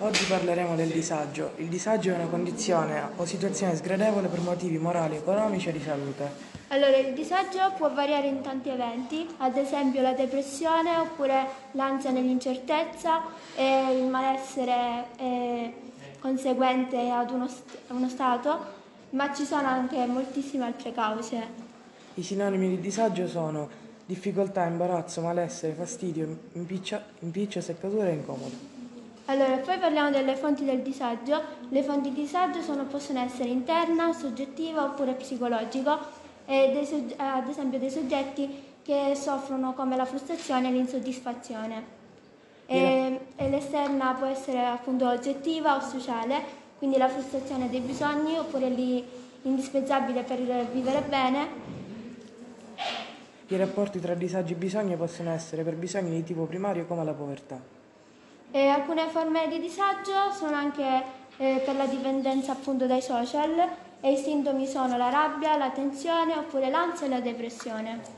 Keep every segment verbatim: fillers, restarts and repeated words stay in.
Oggi parleremo del disagio. Il disagio è una condizione o situazione sgradevole per motivi morali, economici o di salute. Allora, il disagio può variare in tanti eventi, ad esempio la depressione, oppure l'ansia nell'incertezza e il malessere eh, conseguente ad uno, st- uno stato, ma ci sono anche moltissime altre cause. I sinonimi di disagio sono difficoltà, imbarazzo, malessere, fastidio, impiccio, impiccio seccatura e incomodo. Allora, poi parliamo delle fonti del disagio. Le fonti di disagio sono, possono essere interna, soggettiva oppure psicologico, e dei, ad esempio dei soggetti che soffrono come la frustrazione e l'insoddisfazione. E, yeah. e l'esterna può essere appunto oggettiva o sociale, quindi la frustrazione dei bisogni oppure l'indispensabile per vivere bene. I rapporti tra disagi e bisogni possono essere per bisogni di tipo primario come la povertà. E alcune forme di disagio sono anche eh, per la dipendenza appunto dai social, e i sintomi sono la rabbia, la tensione oppure l'ansia e la depressione.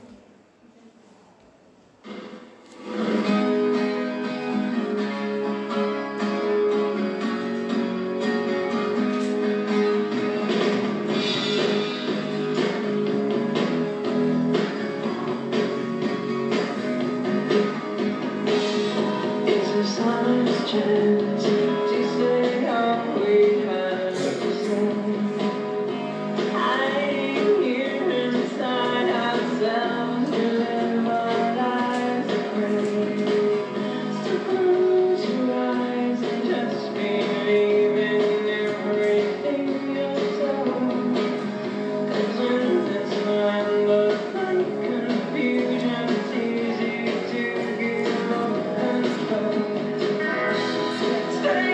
Stay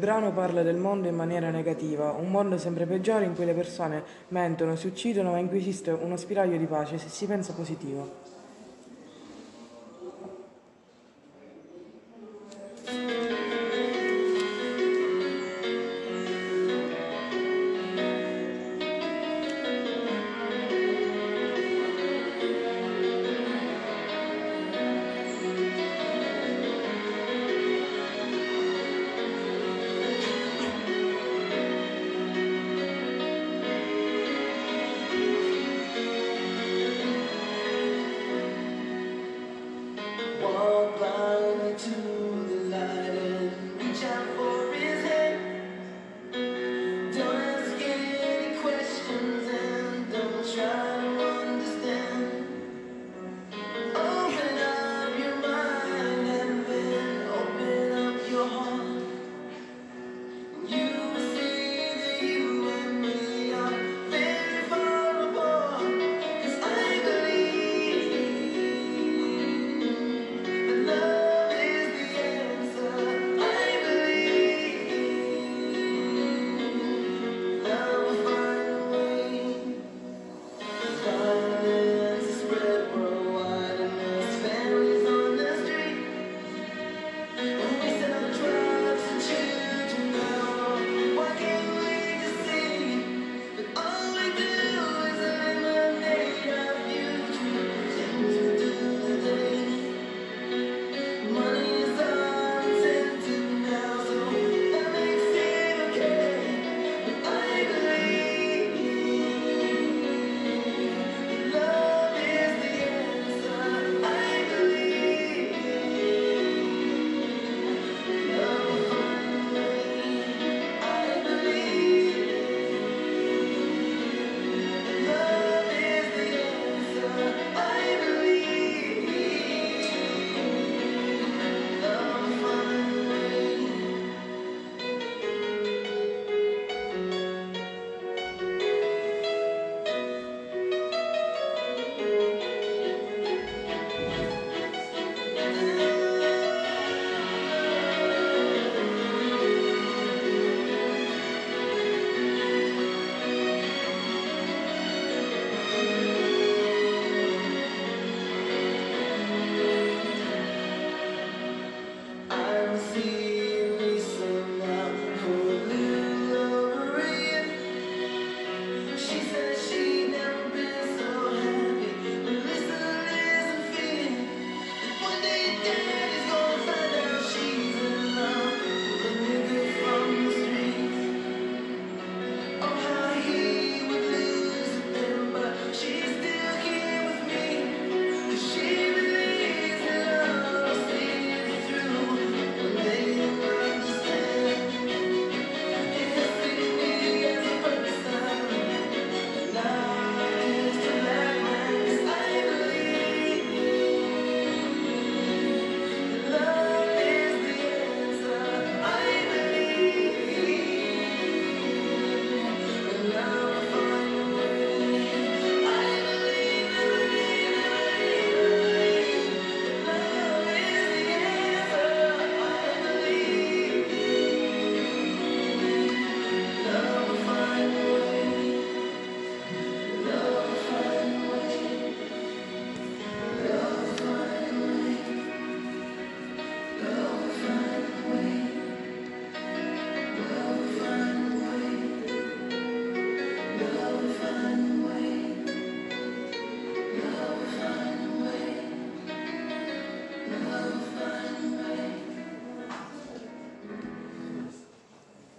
brano parla del mondo in maniera negativa, un mondo sempre peggiore in cui le persone mentono, si uccidono, ma in cui esiste uno spiraglio di pace se si pensa positivo.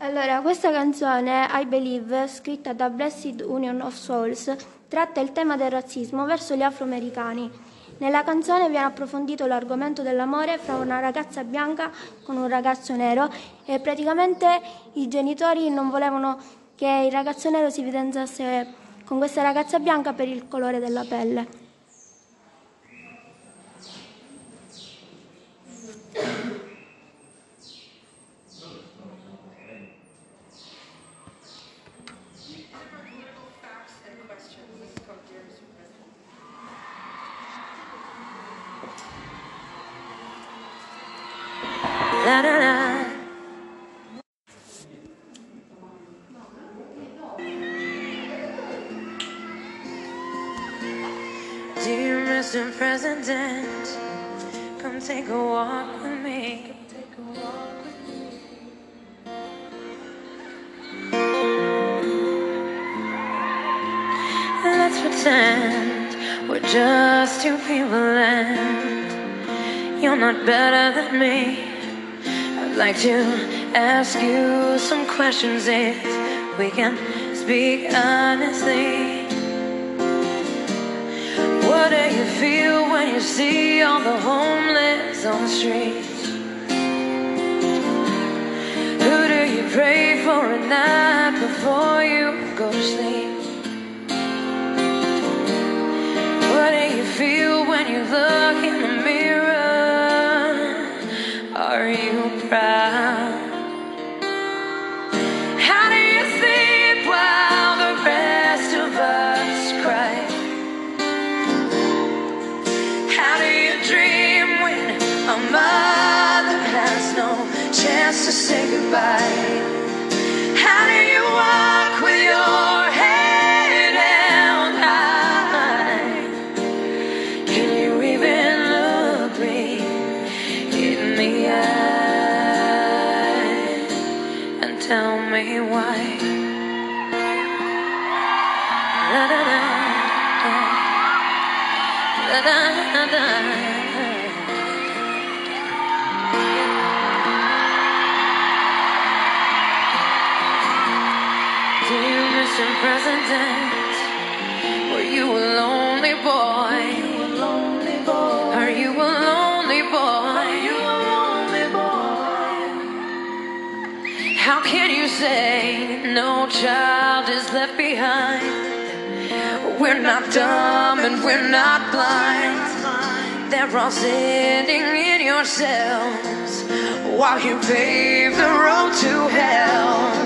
Allora, questa canzone, I Believe, scritta da Blessed Union of Souls, tratta il tema del razzismo verso gli afroamericani. Nella canzone viene approfondito l'argomento dell'amore fra una ragazza bianca con un ragazzo nero e praticamente i genitori non volevano che il ragazzo nero si evidenziasse con questa ragazza bianca per il colore della pelle. come take a walk with me. Let's pretend we're just two people and you're not better than me. I'd like to ask you some questions if we can speak honestly. What do you feel when you see all the homeless on the streets? Who do you pray for at night before you go to sleep? What do you feel when you look in the mirror? Are you proud? How do you sleep while the rest of us cry? How do you dream when a mother has no chance to say goodbye? How do you walk with your president, were you a lonely boy? Are you a lonely boy? How can you say no child is left behind? We're not dumb and we're not blind. They're all sitting in yourselves while you pave the road to hell.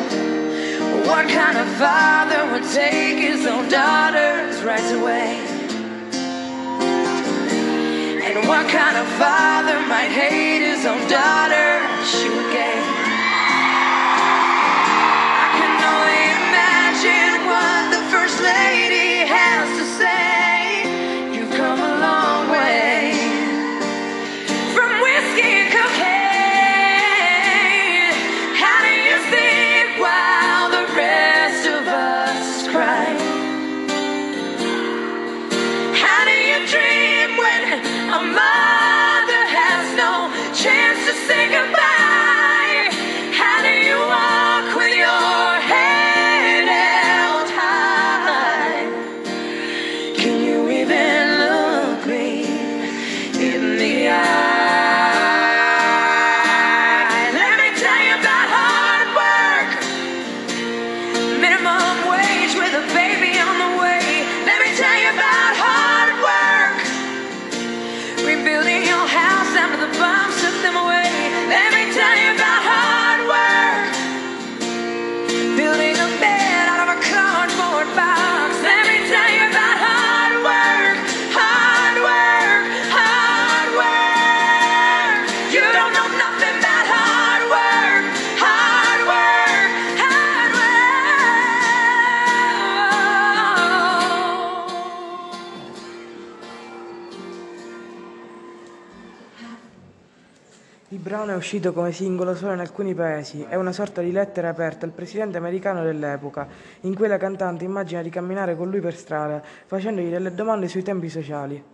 What kind of father would take his own daughter's rights away? And what kind of father might hate his own daughter if she were gay? I can only imagine what the first lady has to say. You've come a long way from whiskey and cocaine. È uscito come singolo solo in alcuni paesi, è una sorta di lettera aperta al presidente americano dell'epoca, in cui la cantante immagina di camminare con lui per strada, facendogli delle domande sui tempi sociali.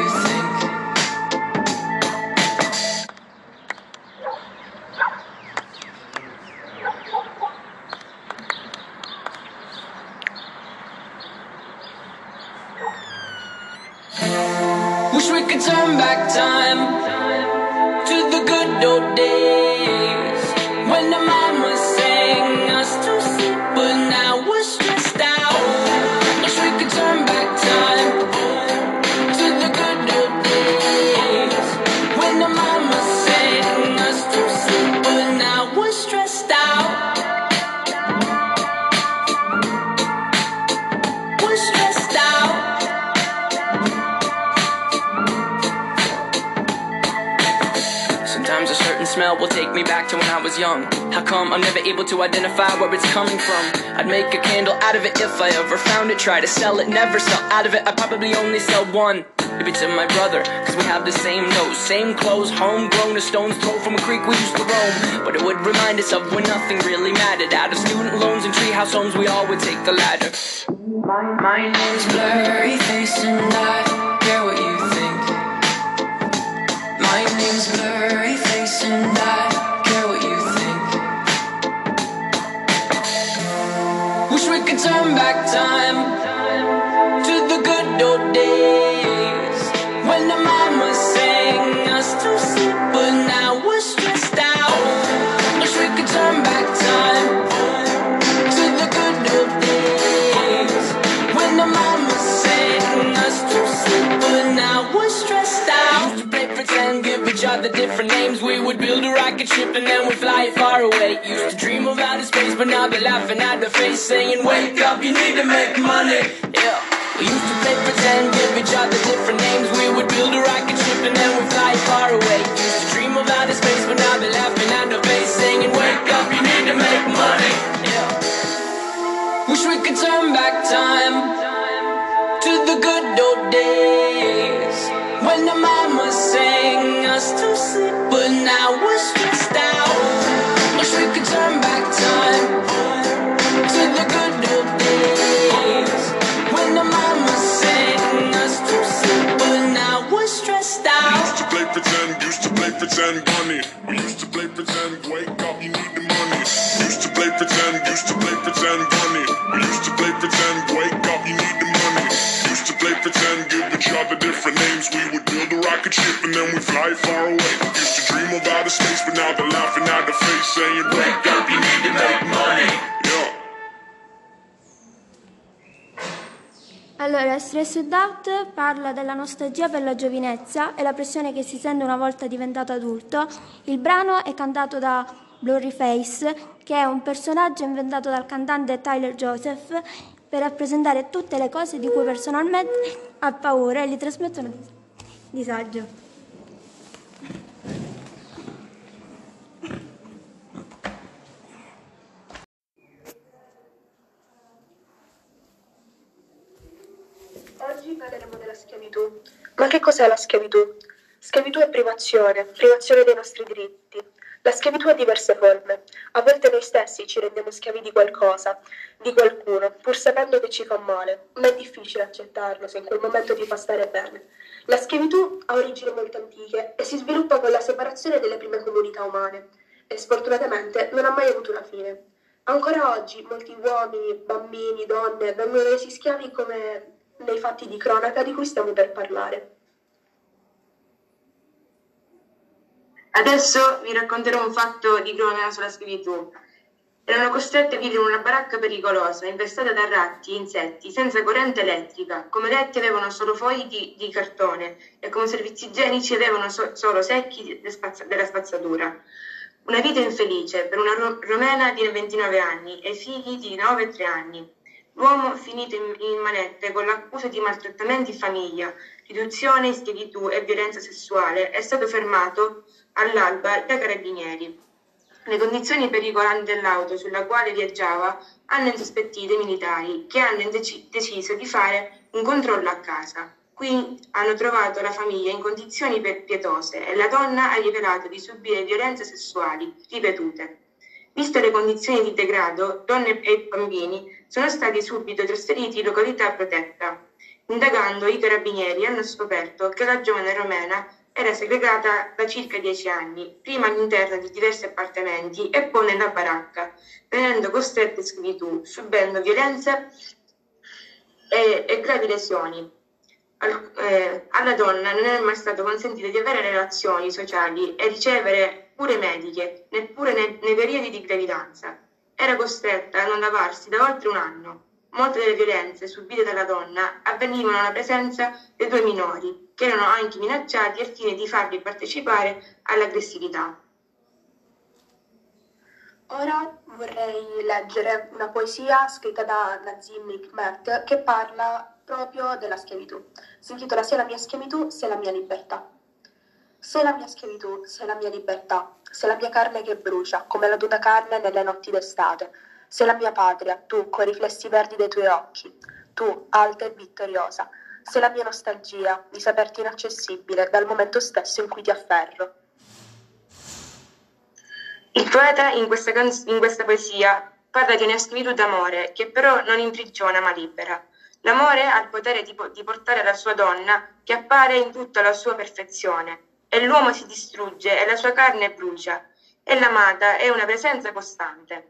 Wish we could turn back time to the good old days. Sometimes a certain smell will take me back to when I was young. How come I'm never able to identify where it's coming from? I'd make a candle out of it if I ever found it. Try to sell it, never sell out of it. I probably only sell one. Maybe to my brother, cause we have the same nose, same clothes, homegrown, a stone's throw from a creek we used to roam. But it would remind us of when nothing really mattered. Out of student loans and treehouse homes, we all would take the ladder. My, my name's Blurryface and I care what you think. My name's Blurryface and I care what you think. Wish we could turn back time to the good old days. When the mama sang us to sleep, but now we're stressed out. Wish we could turn back time to the good old days. When the mama sang us to sleep, but now we're stressed out. We used to play pretend, give each other different names. We would build a rocket ship and then we'd fly it far away. Used to dream of outer space, but now they're laughing at the face, saying, wake up, you need to make money. Yeah. We used to play pretend, give each other different names. We would build a rocket ship and then we'd fly far away. Used to dream of outer space, but now they're laughing at the face, singing, wake up, you need to make money. Yeah. Wish we could turn back time to the good old days. When the mama sang us to sleep, but now we're stressed out. Wish we could turn back time to the good old days. When the mama sang us to sleep, but now we're stressed out. We used to play pretend, used to play pretend, bunny. We used to play pretend, wake up, you need the money. Used to play pretend, used to play pretend, bunny. We used to play pretend, wake up, you need the money. Used to play pretend, give each other different names. We would build a rocket ship and then we'd fly far away. Used to dream of outer space, but now they're laughing at the face, saying, wake up, you need to make money. Yeah. Allora, Stress and Doubt parla della nostalgia per la giovinezza e la pressione che si sente una volta diventato adulto. Il brano è cantato da Blurryface, che è un personaggio inventato dal cantante Tyler Joseph per rappresentare tutte le cose di cui personalmente ha paura e gli trasmettono disagio. Oggi parleremo della schiavitù. Ma che cos'è la schiavitù? Schiavitù è privazione, privazione dei nostri diritti. La schiavitù ha diverse forme. A volte noi stessi ci rendiamo schiavi di qualcosa, di qualcuno, pur sapendo che ci fa male, ma è difficile accettarlo se in quel momento ti fa stare bene. La schiavitù ha origini molto antiche e si sviluppa con la separazione delle prime comunità umane e sfortunatamente non ha mai avuto una fine. Ancora oggi molti uomini, bambini, donne vengono resi schiavi come nei fatti di cronaca di cui stiamo per parlare. Adesso vi racconterò un fatto di cronaca sulla schiavitù. Erano costrette a vivere in una baracca pericolosa, infestata da ratti e insetti, senza corrente elettrica. Come letti avevano solo fogli di, di cartone e come servizi igienici avevano so, solo secchi de spazza, della spazzatura. Una vita infelice per una ro- romena di ventinove anni e figli di nove e tre anni. L'uomo finito in, in manette con l'accusa di maltrattamenti in famiglia, riduzione in schiavitù e violenza sessuale, è stato fermato all'alba dai carabinieri. Le condizioni pericolanti dell'auto sulla quale viaggiava hanno insospettito i militari, che hanno dec- deciso di fare un controllo a casa. Qui hanno trovato la famiglia in condizioni pietose e la donna ha rivelato di subire violenze sessuali ripetute. Visto le condizioni di degrado, donne e bambini sono stati subito trasferiti in località protetta. Indagando, i carabinieri hanno scoperto che la giovane romena era segregata da circa dieci anni, prima all'interno di diversi appartamenti e poi nella baracca, venendo costretta in schiavitù, subendo violenze e, e gravi lesioni. Al, eh, alla donna non è mai stato consentito di avere relazioni sociali e ricevere cure mediche, neppure nei, nei periodi di gravidanza. Era costretta a non lavarsi da oltre un anno. Molte delle violenze subite dalla donna avvenivano alla presenza dei due minori, che erano anche minacciati al fine di farli partecipare all'aggressività. Ora vorrei leggere una poesia scritta da Nazim Hikmet che parla proprio della schiavitù. Si intitola Sia la mia schiavitù, sia la mia libertà. Sei la mia schiavitù, sei la mia libertà, sei la mia carne che brucia, come la tua carne nelle notti d'estate. Sei la mia patria, tu, coi riflessi verdi dei tuoi occhi, tu, alta e vittoriosa. Sei la mia nostalgia, di saperti inaccessibile dal momento stesso in cui ti afferro. Il poeta in questa, canz- in questa poesia parla di una schiavitù d'amore che però non imprigiona ma libera. L'amore ha il potere di, po- di portare la sua donna che appare in tutta la sua perfezione e l'uomo si distrugge e la sua carne brucia e l'amata è una presenza costante.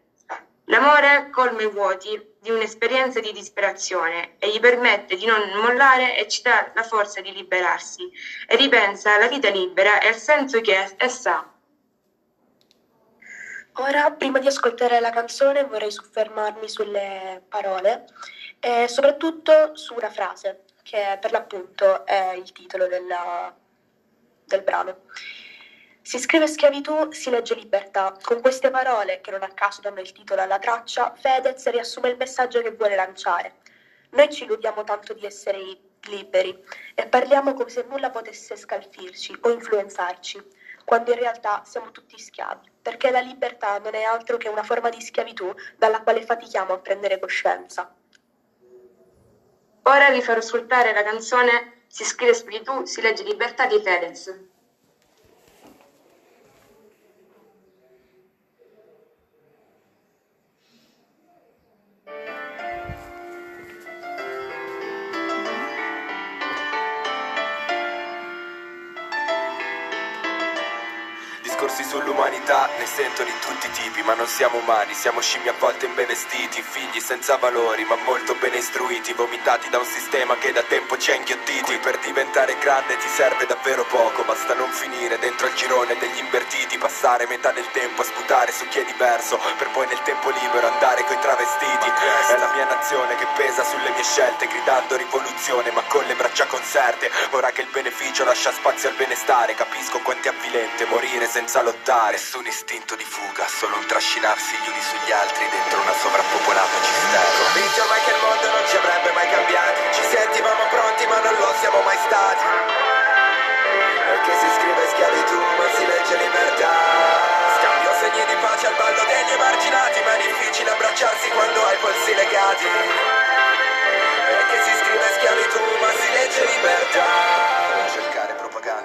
L'amore colma i vuoti di un'esperienza di disperazione e gli permette di non mollare e ci dà la forza di liberarsi e ripensa alla vita libera e al senso che essa ha. Ora, prima di ascoltare la canzone, vorrei soffermarmi sulle parole e soprattutto su una frase, che per l'appunto è il titolo della, del brano. Si scrive schiavitù, si legge libertà. Con queste parole, che non a caso danno il titolo alla traccia, Fedez riassume il messaggio che vuole lanciare. Noi ci illudiamo tanto di essere liberi e parliamo come se nulla potesse scalfirci o influenzarci, quando in realtà siamo tutti schiavi, perché la libertà non è altro che una forma di schiavitù dalla quale fatichiamo a prendere coscienza. Ora vi farò ascoltare la canzone Si scrive schiavitù, si legge libertà di Fedez. Sull'umanità ne sento di tutti i tipi, ma non siamo umani, siamo scimmie a volte imbevestiti, figli senza valori ma molto bene istruiti, vomitati da un sistema che da tempo ci ha inghiottiti. Qui per diventare grande ti serve davvero poco, basta non finire dentro il girone degli invertiti, passare metà del tempo a sputare su chi è diverso, per poi nel tempo libero andare coi travestiti. È la mia nazione che pesa sulle mie scelte, gridando rivoluzione ma con le braccia conserte. Ora che il beneficio lascia spazio al benestare, capisco quanto è avvilente morire senza lottare. Nessun istinto di fuga, solo un trascinarsi gli uni sugli altri dentro una sovrappopolata cisterna. Convinto mai che il mondo non ci avrebbe mai cambiati, ci sentivamo pronti ma non lo siamo mai stati, perché si scrive schiavitù ma si legge libertà. Scambio segni di pace al ballo degli emarginati, ma è difficile abbracciarsi quando hai polsi legati, perché si scrive schiavitù ma si legge libertà.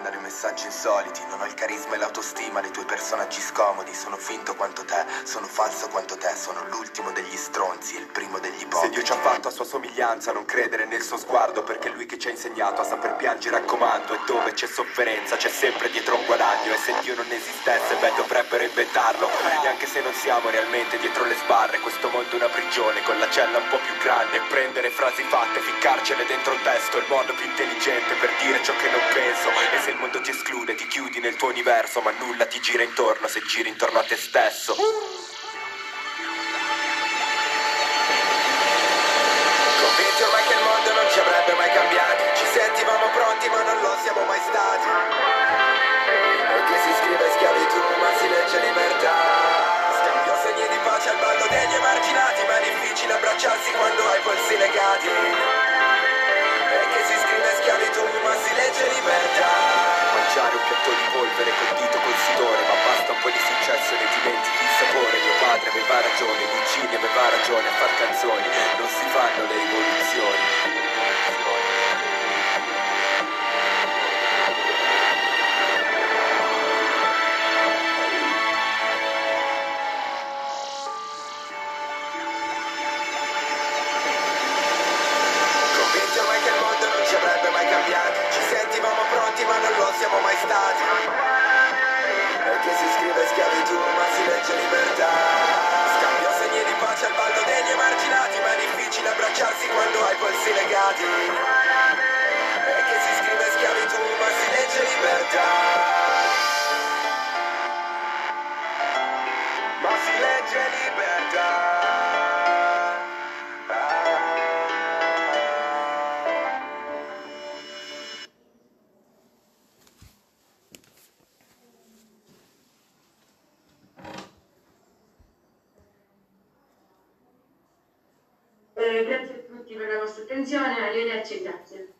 Dei messaggi insoliti, non ho il carisma e l'autostima dei tuoi personaggi scomodi, sono finto quanto te, sono falso quanto te, sono l'ultimo degli stronzi e il primo degli ipocriti. Se Dio ci ha fatto a sua somiglianza, non credere nel suo sguardo, perché è lui che ci ha insegnato a saper piangere a comando, e dove c'è sofferenza c'è sempre dietro un guadagno, e se Dio non esistesse beh dovrebbero inventarlo, e anche se non siamo realmente dietro le sbarre, questo mondo è una prigione con la cella un po' più grande, prendere frasi fatte, ficcarcele dentro il testo è il modo più intelligente per dire ciò che non penso. E se il mondo ti esclude, ti chiudi nel tuo universo, ma nulla ti gira intorno se giri intorno a te stesso. Convinti ormai che il mondo non ci avrebbe mai cambiati, ci sentivamo pronti ma non lo siamo mai stati, perché si scrive schiavitù ma si legge libertà. Scambio segni di pace al ballo degli emarginati, ma è difficile abbracciarsi quando hai polsi legati, perché si scrive schiavitù ma si legge libertà. Un piatto di polvere col dito col sudore, ma basta un po' di successo e ne dimentichi il sapore. Mio padre aveva ragione, Lucini aveva ragione, a far canzoni non si fanno le rivoluzioni. Grazie a tutti per la vostra attenzione, arrivederci e grazie.